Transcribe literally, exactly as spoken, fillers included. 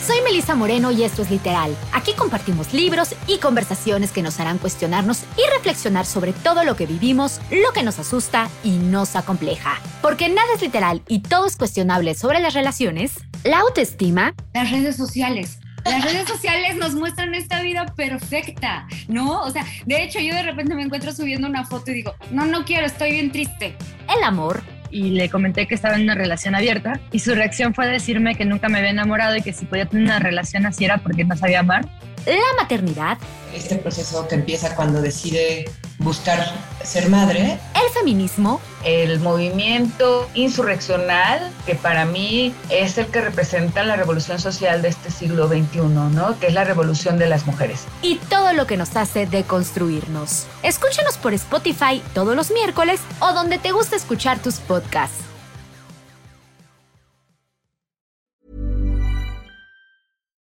Soy Melissa Moreno y esto es Literal. Aquí compartimos libros y conversaciones que nos harán cuestionarnos y reflexionar sobre todo lo que vivimos, lo que nos asusta y nos acompleja. Porque nada es literal y todo es cuestionable sobre las relaciones, la autoestima, las redes sociales. Las redes sociales nos muestran esta vida perfecta, ¿no? O sea, de hecho, yo de repente me encuentro subiendo una foto y digo, no, no quiero, estoy bien triste. El amor. Y le comenté que estaba en una relación abierta y su reacción fue decirme que nunca me había enamorado y que si podía tener una relación así era porque no sabía amar. La maternidad. Este proceso que empieza cuando decide buscar ser madre. El feminismo. El movimiento insurreccional, que para mí es el que representa la revolución social de este siglo veintiuno, ¿no? Que es la revolución de las mujeres. Y todo lo que nos hace deconstruirnos. Escúchanos por Spotify todos los miércoles o donde te gusta escuchar tus podcasts.